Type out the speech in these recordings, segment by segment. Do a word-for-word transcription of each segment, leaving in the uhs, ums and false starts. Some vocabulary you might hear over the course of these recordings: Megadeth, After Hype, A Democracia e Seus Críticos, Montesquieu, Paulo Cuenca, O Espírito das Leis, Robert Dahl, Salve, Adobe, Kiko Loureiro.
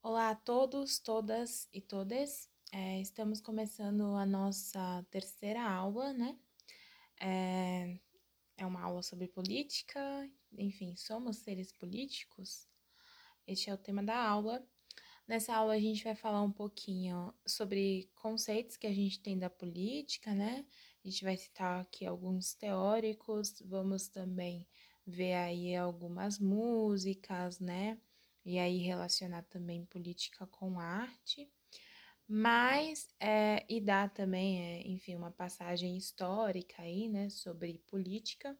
Olá a todos, todas e todes. É, estamos começando a nossa terceira aula, né? É, é uma aula sobre política, enfim, somos seres políticos. Este é o tema da aula. Nessa aula a gente vai falar um pouquinho sobre conceitos que a gente tem da política, né? A gente vai citar aqui alguns teóricos, vamos também ver aí algumas músicas, né? E aí relacionar também política com arte, mas, é, e dar também, é, enfim, uma passagem histórica aí, né, sobre política,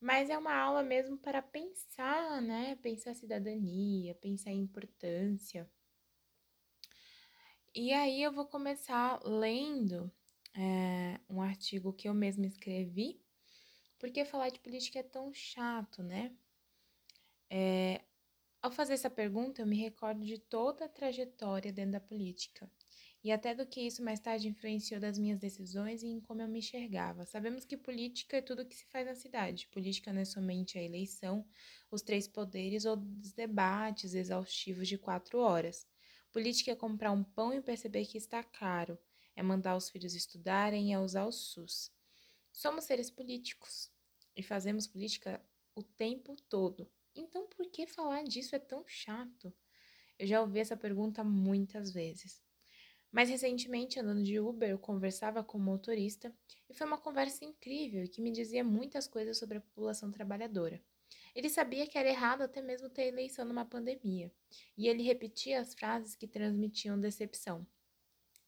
mas é uma aula mesmo para pensar, né, pensar cidadania, pensar importância. E aí eu vou começar lendo é, um artigo que eu mesma escrevi, porque falar de política é tão chato, né? É... Ao fazer essa pergunta, eu me recordo de toda a trajetória dentro da política e até do que isso mais tarde influenciou das minhas decisões e em como eu me enxergava. Sabemos que política é tudo que se faz na cidade. Política não é somente a eleição, os três poderes ou os debates exaustivos de quatro horas. Política é comprar um pão e perceber que está caro, é mandar os filhos estudarem e é usar o SUS. Somos seres políticos e fazemos política o tempo todo. Então, por que falar disso é tão chato? Eu já ouvi essa pergunta muitas vezes. Mas, recentemente, andando de Uber, eu conversava com um motorista e foi uma conversa incrível que me dizia muitas coisas sobre a população trabalhadora. Ele sabia que era errado até mesmo ter eleição numa pandemia, e ele repetia as frases que transmitiam decepção.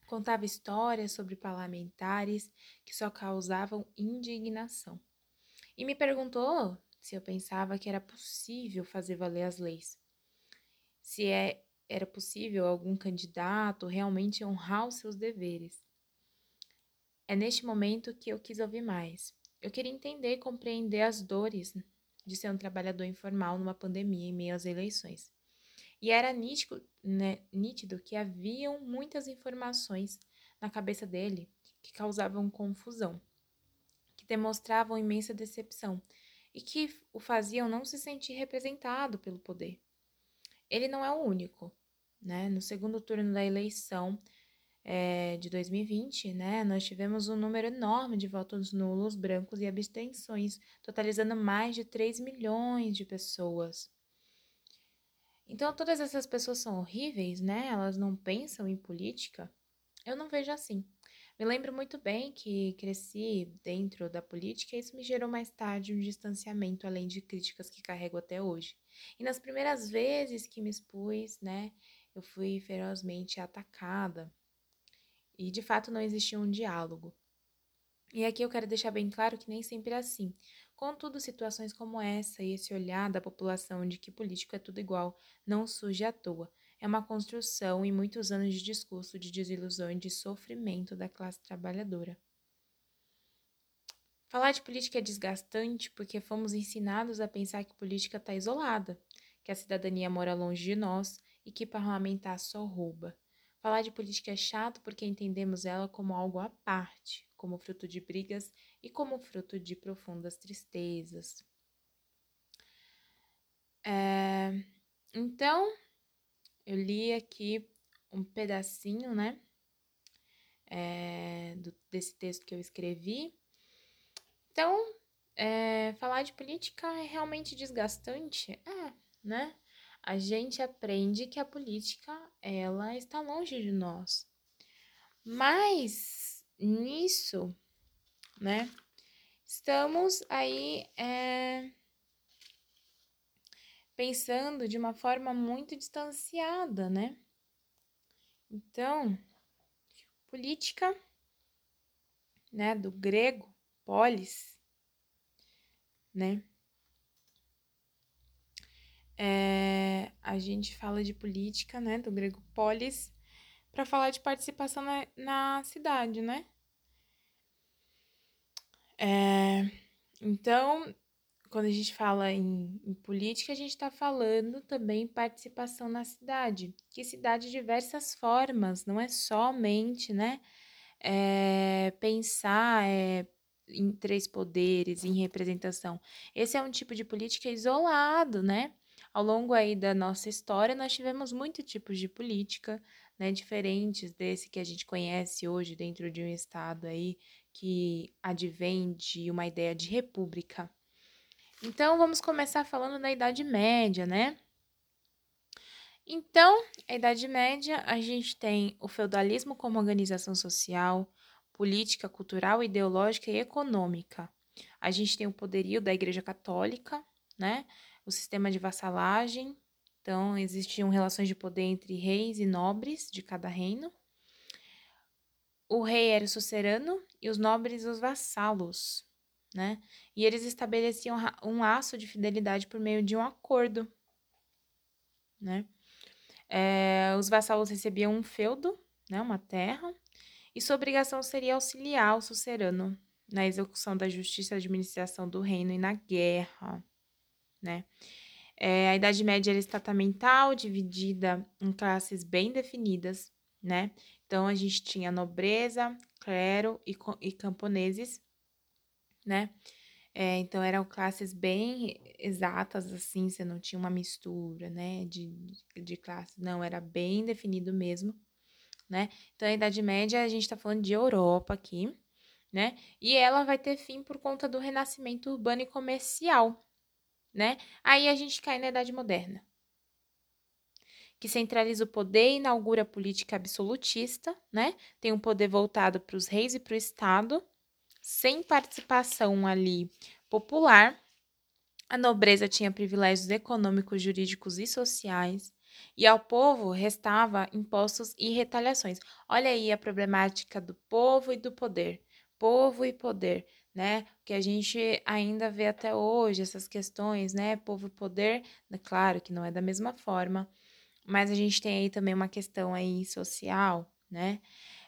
Contava histórias sobre parlamentares que só causavam indignação. E me perguntou se eu pensava que era possível fazer valer as leis, se é, era possível algum candidato realmente honrar os seus deveres. É neste momento que eu quis ouvir mais. Eu queria entender e compreender as dores de ser um trabalhador informal numa pandemia em meio às eleições. E era nítido, né, nítido que haviam muitas informações na cabeça dele que causavam confusão, que demonstravam imensa decepção, e que o faziam não se sentir representado pelo poder. Ele não é o único, né? No segundo turno da eleição é, de dois mil e vinte, né, nós tivemos um número enorme de votos nulos, brancos e abstenções, totalizando mais de três milhões de pessoas. Então, todas essas pessoas são horríveis, né? Elas não pensam em política? Eu não vejo assim. Me lembro muito bem que cresci dentro da política e isso me gerou mais tarde um distanciamento, além de críticas que carrego até hoje. E nas primeiras vezes que me expus, né, eu fui ferozmente atacada e de fato não existia um diálogo. E aqui eu quero deixar bem claro que nem sempre é assim. Contudo, situações como essa e esse olhar da população de que político é tudo igual não surge à toa. É uma construção e muitos anos de discurso de desilusão e de sofrimento da classe trabalhadora. Falar de política é desgastante porque fomos ensinados a pensar que política está isolada, que a cidadania mora longe de nós e que parlamentar só rouba. Falar de política é chato porque entendemos ela como algo à parte, como fruto de brigas e como fruto de profundas tristezas. É... Então... Eu li aqui um pedacinho, né, é, do, desse texto que eu escrevi. Então, é, falar de política é realmente desgastante? É, né? A gente aprende que a política, ela está longe de nós. Mas, nisso, né, estamos aí... É, pensando de uma forma muito distanciada, né? Então, política, né, do grego, polis, né? É, a gente fala de política, né, do grego polis, para falar de participação na, na cidade, né? É, então... Quando a gente fala em, em política, a gente está falando também em participação na cidade, que cidade de diversas formas, não é somente, né, é, pensar é, em três poderes, em representação. Esse é um tipo de política isolado, né? Ao longo aí da nossa história, nós tivemos muitos tipos de política, né, diferentes desse que a gente conhece hoje dentro de um Estado aí que advém de uma ideia de república. Então, vamos começar falando da Idade Média, né? Então, a Idade Média, a gente tem o feudalismo como organização social, política, cultural, ideológica e econômica. A gente tem o poderio da Igreja Católica, né? O sistema de vassalagem, então existiam relações de poder entre reis e nobres de cada reino. O rei era o sucerano e os nobres os vassalos, né? E eles estabeleciam um laço de fidelidade por meio de um acordo, né? É, os vassalos recebiam um feudo, né, uma terra, e sua obrigação seria auxiliar o sucerano na execução da justiça e administração do reino e na guerra, né? É, a Idade Média era estamental, dividida em classes bem definidas, né? Então, a gente tinha nobreza, clero e, e camponeses, né? É, então, eram classes bem exatas, assim, você não tinha uma mistura, né, de, de classes, não, era bem definido mesmo, né? Então, a Idade Média, a gente tá falando de Europa aqui, né? E ela vai ter fim por conta do renascimento urbano e comercial, né? Aí a gente cai na Idade Moderna, que centraliza o poder e inaugura a política absolutista, né? Tem um poder voltado para os reis e para o Estado, sem participação ali popular. A nobreza tinha privilégios econômicos, jurídicos e sociais, e ao povo restava impostos e retaliações. Olha aí a problemática do povo e do poder, povo e poder, né? Que a gente ainda vê até hoje essas questões, né? Povo e poder, claro que não é da mesma forma, mas a gente tem aí também uma questão aí social, né?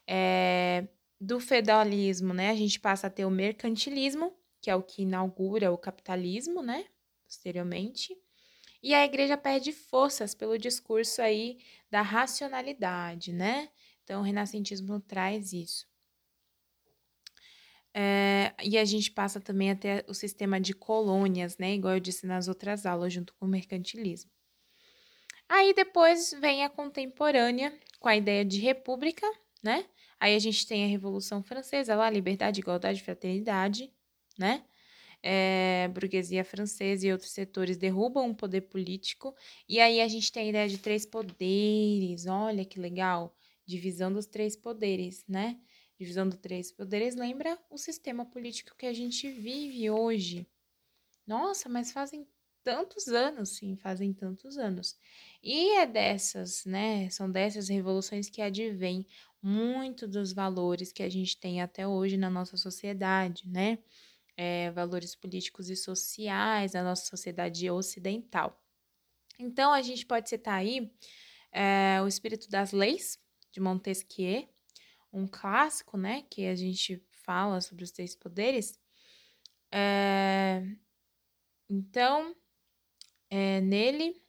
É... Do feudalismo, né, a gente passa a ter o mercantilismo, que é o que inaugura o capitalismo, né, posteriormente, e a igreja perde forças pelo discurso aí da racionalidade, né, então o renascentismo traz isso. É, e a gente passa também a ter o sistema de colônias, né, igual eu disse nas outras aulas, junto com o mercantilismo. Aí depois vem a contemporânea, com a ideia de república, né, aí a gente tem a Revolução Francesa lá, liberdade, igualdade, fraternidade, né? É, burguesia francesa e outros setores derrubam o poder político. E aí a gente tem a ideia de três poderes, olha que legal, divisão dos três poderes, né? Divisão dos três poderes lembra o sistema político que a gente vive hoje. Nossa, mas fazem tantos anos, sim, fazem tantos anos. E é dessas, né? São dessas revoluções que advém muito dos valores que a gente tem até hoje na nossa sociedade, né? É, valores políticos e sociais na nossa sociedade ocidental. Então, a gente pode citar aí é, O Espírito das Leis, de Montesquieu, um clássico, né? Que a gente fala sobre os três poderes. É, então, é, nele,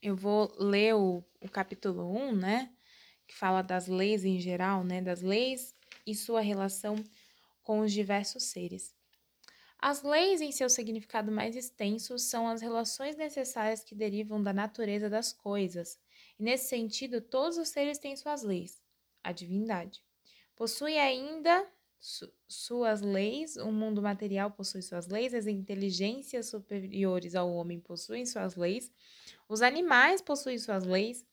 eu vou ler o, o capítulo um, né? Que fala das leis em geral, né, das leis e sua relação com os diversos seres. As leis, em seu significado mais extenso, são as relações necessárias que derivam da natureza das coisas. E, nesse sentido, todos os seres têm suas leis. A divindade possui ainda su- suas leis, o mundo material possui suas leis, as inteligências superiores ao homem possuem suas leis, os animais possuem suas leis,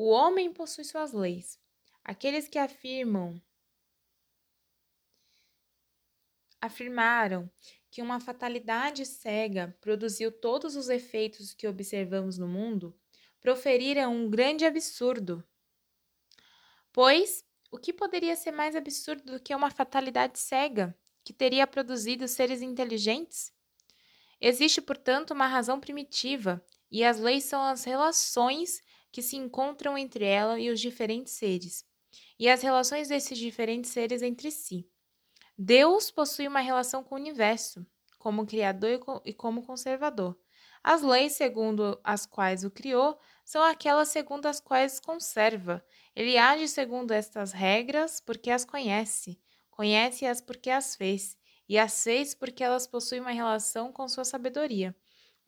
o homem possui suas leis. Aqueles que afirmam, afirmaram que uma fatalidade cega produziu todos os efeitos que observamos no mundo, proferiram um grande absurdo. Pois, o que poderia ser mais absurdo do que uma fatalidade cega, que teria produzido seres inteligentes? Existe, portanto, uma razão primitiva, e as leis são as relações que se encontram entre ela e os diferentes seres, e as relações desses diferentes seres entre si. Deus possui uma relação com o universo, como criador e como conservador. As leis segundo as quais o criou são aquelas segundo as quais conserva. Ele age segundo estas regras porque as conhece, conhece-as porque as fez, e as fez porque elas possuem uma relação com sua sabedoria.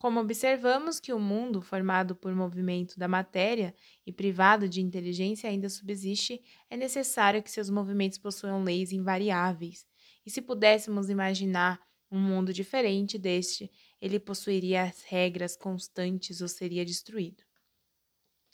Como observamos que o mundo, formado por movimento da matéria e privado de inteligência ainda subsiste, é necessário que seus movimentos possuam leis invariáveis. E se pudéssemos imaginar um mundo diferente deste, ele possuiria as regras constantes ou seria destruído.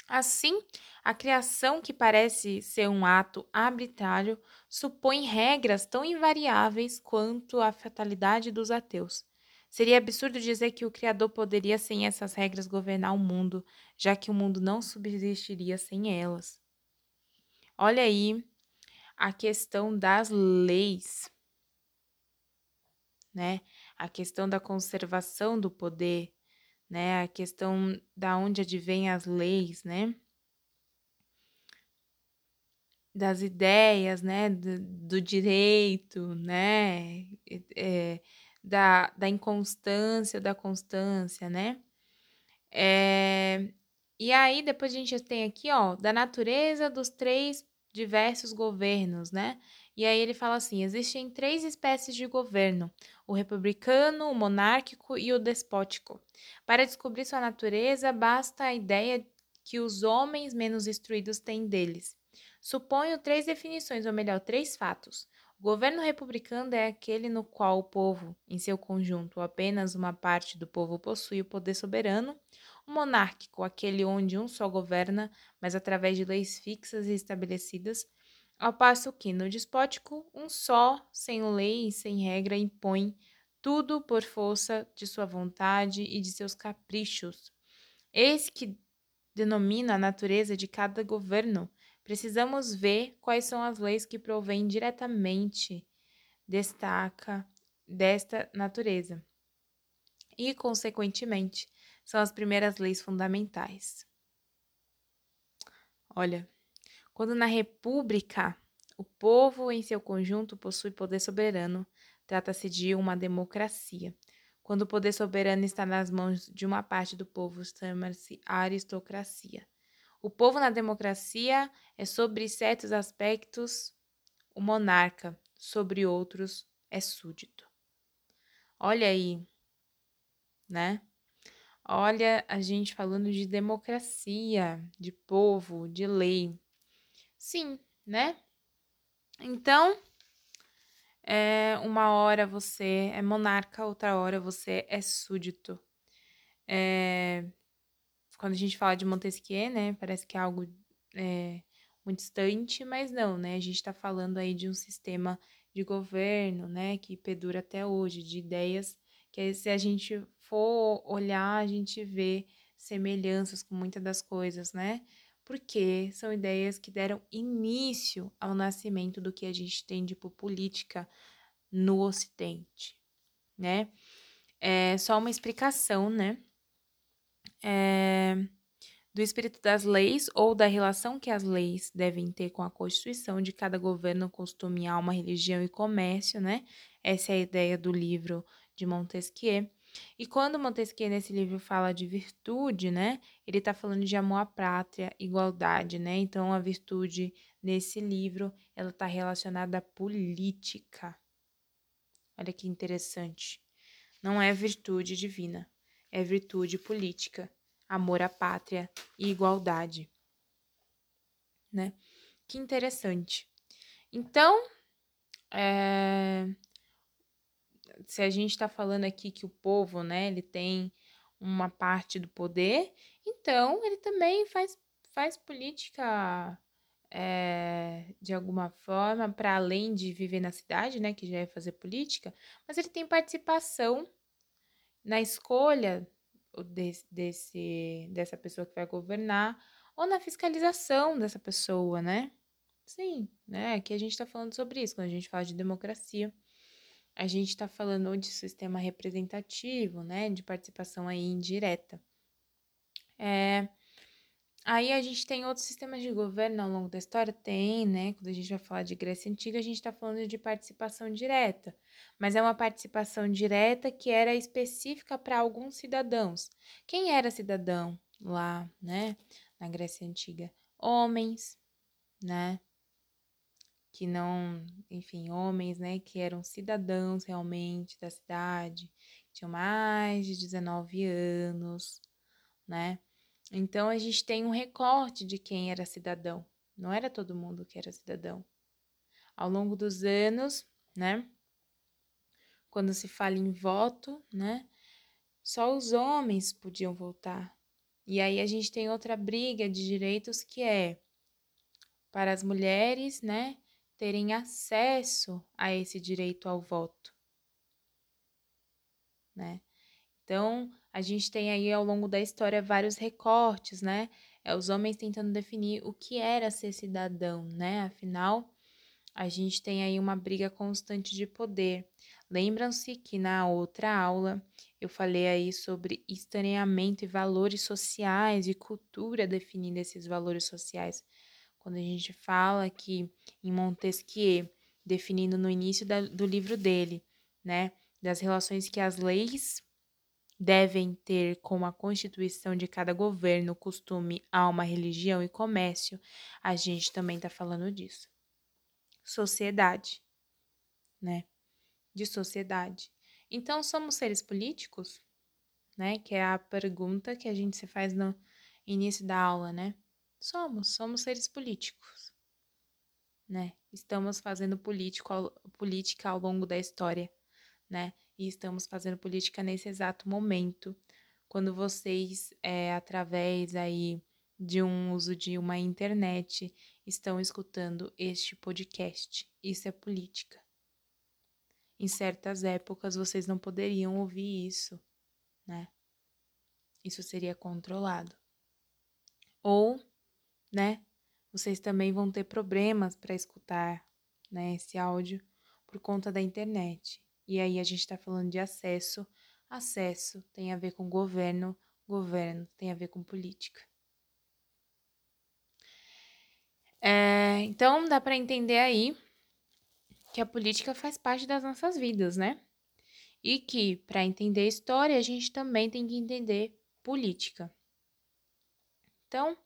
Assim, a criação, que parece ser um ato arbitrário, supõe regras tão invariáveis quanto a fatalidade dos ateus. Seria absurdo dizer que o Criador poderia, sem essas regras, governar o mundo, já que o mundo não subsistiria sem elas. Olha aí a questão das leis, né? A questão da conservação do poder, né? A questão da onde advêm as leis, né? Das ideias, né? Do, do direito, né? É, Da, da inconstância, da constância, né? É, e aí, depois a gente tem aqui, ó, da natureza dos três diversos governos, né? E aí ele fala assim, existem três espécies de governo, o republicano, o monárquico e o despótico. Para descobrir sua natureza, basta a ideia que os homens menos instruídos têm deles. Suponho três definições, ou melhor, três fatos. O governo republicano é aquele no qual o povo, em seu conjunto, ou apenas uma parte do povo possui o poder soberano. O monárquico, aquele onde um só governa, mas através de leis fixas e estabelecidas, ao passo que, no despótico, um só, sem lei e sem regra, impõe tudo por força de sua vontade e de seus caprichos. Eis que denomina a natureza de cada governo. Precisamos ver quais são as leis que provêm diretamente destaca desta natureza e, consequentemente, são as primeiras leis fundamentais. Olha, quando na República o povo em seu conjunto possui poder soberano, trata-se de uma democracia. Quando o poder soberano está nas mãos de uma parte do povo, chama-se aristocracia. O povo na democracia é, sobre certos aspectos, o monarca, sobre outros, é súdito. Olha aí, né? Olha a gente falando de democracia, de povo, de lei. Sim, né? Então, é, uma hora você é monarca, outra hora você é súdito. É... Quando a gente fala de Montesquieu, né, parece que é algo é, muito distante, mas não, né, a gente está falando aí de um sistema de governo, né, que perdura até hoje, de ideias que se a gente for olhar, a gente vê semelhanças com muitas das coisas, né, porque são ideias que deram início ao nascimento do que a gente tem de política no Ocidente, né, é só uma explicação, né, É, do espírito das leis ou da relação que as leis devem ter com a Constituição de cada governo, costume, alma, religião e comércio, né? Essa é a ideia do livro de Montesquieu. E quando Montesquieu nesse livro fala de virtude, né? Ele está falando de amor à pátria, igualdade, né? Então a virtude nesse livro ela está relacionada à política. Olha que interessante. Não é virtude divina. É virtude política, amor à pátria e igualdade, né? Que interessante. Então, é... se a gente está falando aqui que o povo, né, ele tem uma parte do poder, então ele também faz, faz política é, de alguma forma, para além de viver na cidade, né, que já é fazer política, mas ele tem participação na escolha desse, desse, dessa pessoa que vai governar, ou na fiscalização dessa pessoa, né? Sim, né? Aqui a gente está falando sobre isso, quando a gente fala de democracia, a gente está falando de sistema representativo, né? De participação aí indireta. É, aí a gente tem outros sistemas de governo ao longo da história, tem, né? Quando a gente vai falar de Grécia Antiga, a gente está falando de participação direta. Mas é uma participação direta que era específica para alguns cidadãos. Quem era cidadão lá, né, na Grécia Antiga? Homens, né, que não, enfim, homens, né, que eram cidadãos realmente da cidade, tinham mais de dezenove anos, né? Então, a gente tem um recorte de quem era cidadão. Não era todo mundo que era cidadão. Ao longo dos anos, né? Quando se fala em voto, né? Só os homens podiam votar. E aí, a gente tem outra briga de direitos que é para as mulheres, né? Terem acesso a esse direito ao voto, né? Então, a gente tem aí ao longo da história vários recortes, né? É, os homens tentando definir o que era ser cidadão, né? Afinal, a gente tem aí uma briga constante de poder. Lembram-se que na outra aula eu falei aí sobre estaneamento e valores sociais e cultura definindo esses valores sociais. Quando a gente fala que em Montesquieu, definindo no início da, do livro dele, né, das relações que as leis devem ter com a constituição de cada governo, costume, alma, religião e comércio, a gente também está falando disso. Sociedade, né, de sociedade. Então, somos seres políticos, né, que é a pergunta que a gente se faz no início da aula, né. Somos, somos seres políticos, né? Estamos fazendo político, ao, política ao longo da história, né? E estamos fazendo política nesse exato momento, quando vocês, é, através aí de um uso de uma internet, estão escutando este podcast. Isso é política. Em certas épocas, vocês não poderiam ouvir isso, né? Isso seria controlado. Ou... né? Vocês também vão ter problemas para escutar, né, esse áudio por conta da internet. E aí a gente está falando de acesso. Acesso tem a ver com governo, governo tem a ver com política. É, então dá para entender aí que a política faz parte das nossas vidas, né? E que para entender a história a gente também tem que entender política. Então...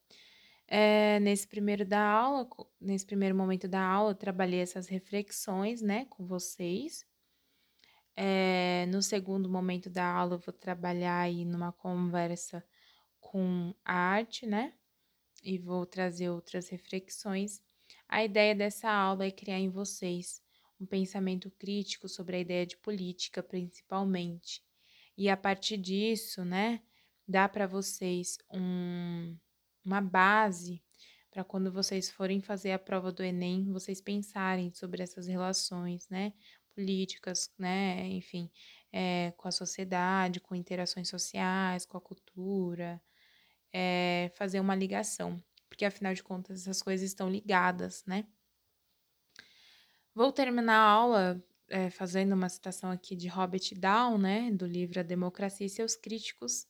É, nesse primeiro da aula, nesse primeiro momento da aula, eu trabalhei essas reflexões, né, com vocês. É, no segundo momento da aula, eu vou trabalhar aí numa conversa com a arte, né, e vou trazer outras reflexões. A ideia dessa aula é criar em vocês um pensamento crítico sobre a ideia de política, principalmente. E a partir disso, né, dá para vocês um... uma base para quando vocês forem fazer a prova do Enem, vocês pensarem sobre essas relações, né, políticas, né, enfim, é, com a sociedade, com interações sociais, com a cultura, é, fazer uma ligação, porque afinal de contas essas coisas estão ligadas, né. Vou terminar a aula é, fazendo uma citação aqui de Robert Dahl, né, do livro A Democracia e Seus Críticos.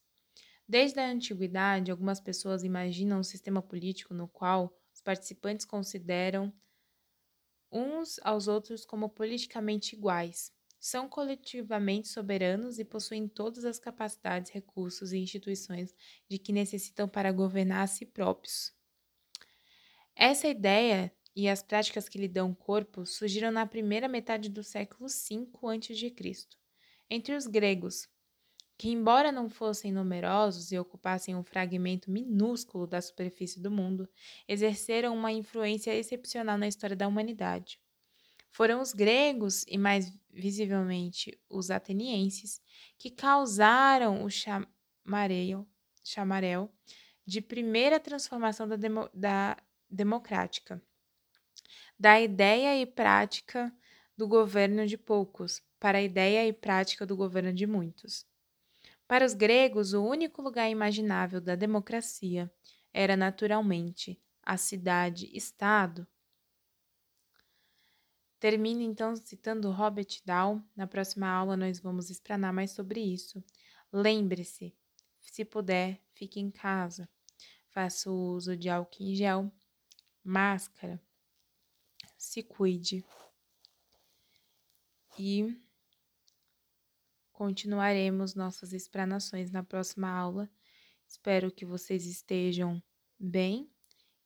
Desde a antiguidade, algumas pessoas imaginam um sistema político no qual os participantes consideram uns aos outros como politicamente iguais. São coletivamente soberanos e possuem todas as capacidades, recursos e instituições de que necessitam para governar a si próprios. Essa ideia e as práticas que lhe dão corpo surgiram na primeira metade do século cinco antes de Cristo, entre os gregos, que, embora não fossem numerosos e ocupassem um fragmento minúsculo da superfície do mundo, exerceram uma influência excepcional na história da humanidade. Foram os gregos, e mais visivelmente os atenienses, que causaram o chamarel, chamarel de primeira transformação da, demo, da democrática, da ideia e prática do governo de poucos para a ideia e prática do governo de muitos. Para os gregos, o único lugar imaginável da democracia era, naturalmente, a cidade-estado. Termino, então, citando Robert Dahl. Na próxima aula, nós vamos explanar mais sobre isso. Lembre-se, se puder, fique em casa. Faça o uso de álcool em gel, máscara. Se cuide. E... continuaremos nossas explanações na próxima aula. Espero que vocês estejam bem.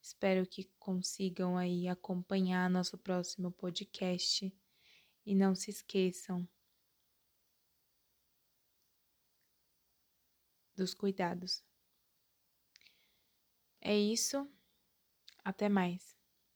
Espero que consigam aí acompanhar nosso próximo podcast. E não se esqueçam dos cuidados. É isso, até mais.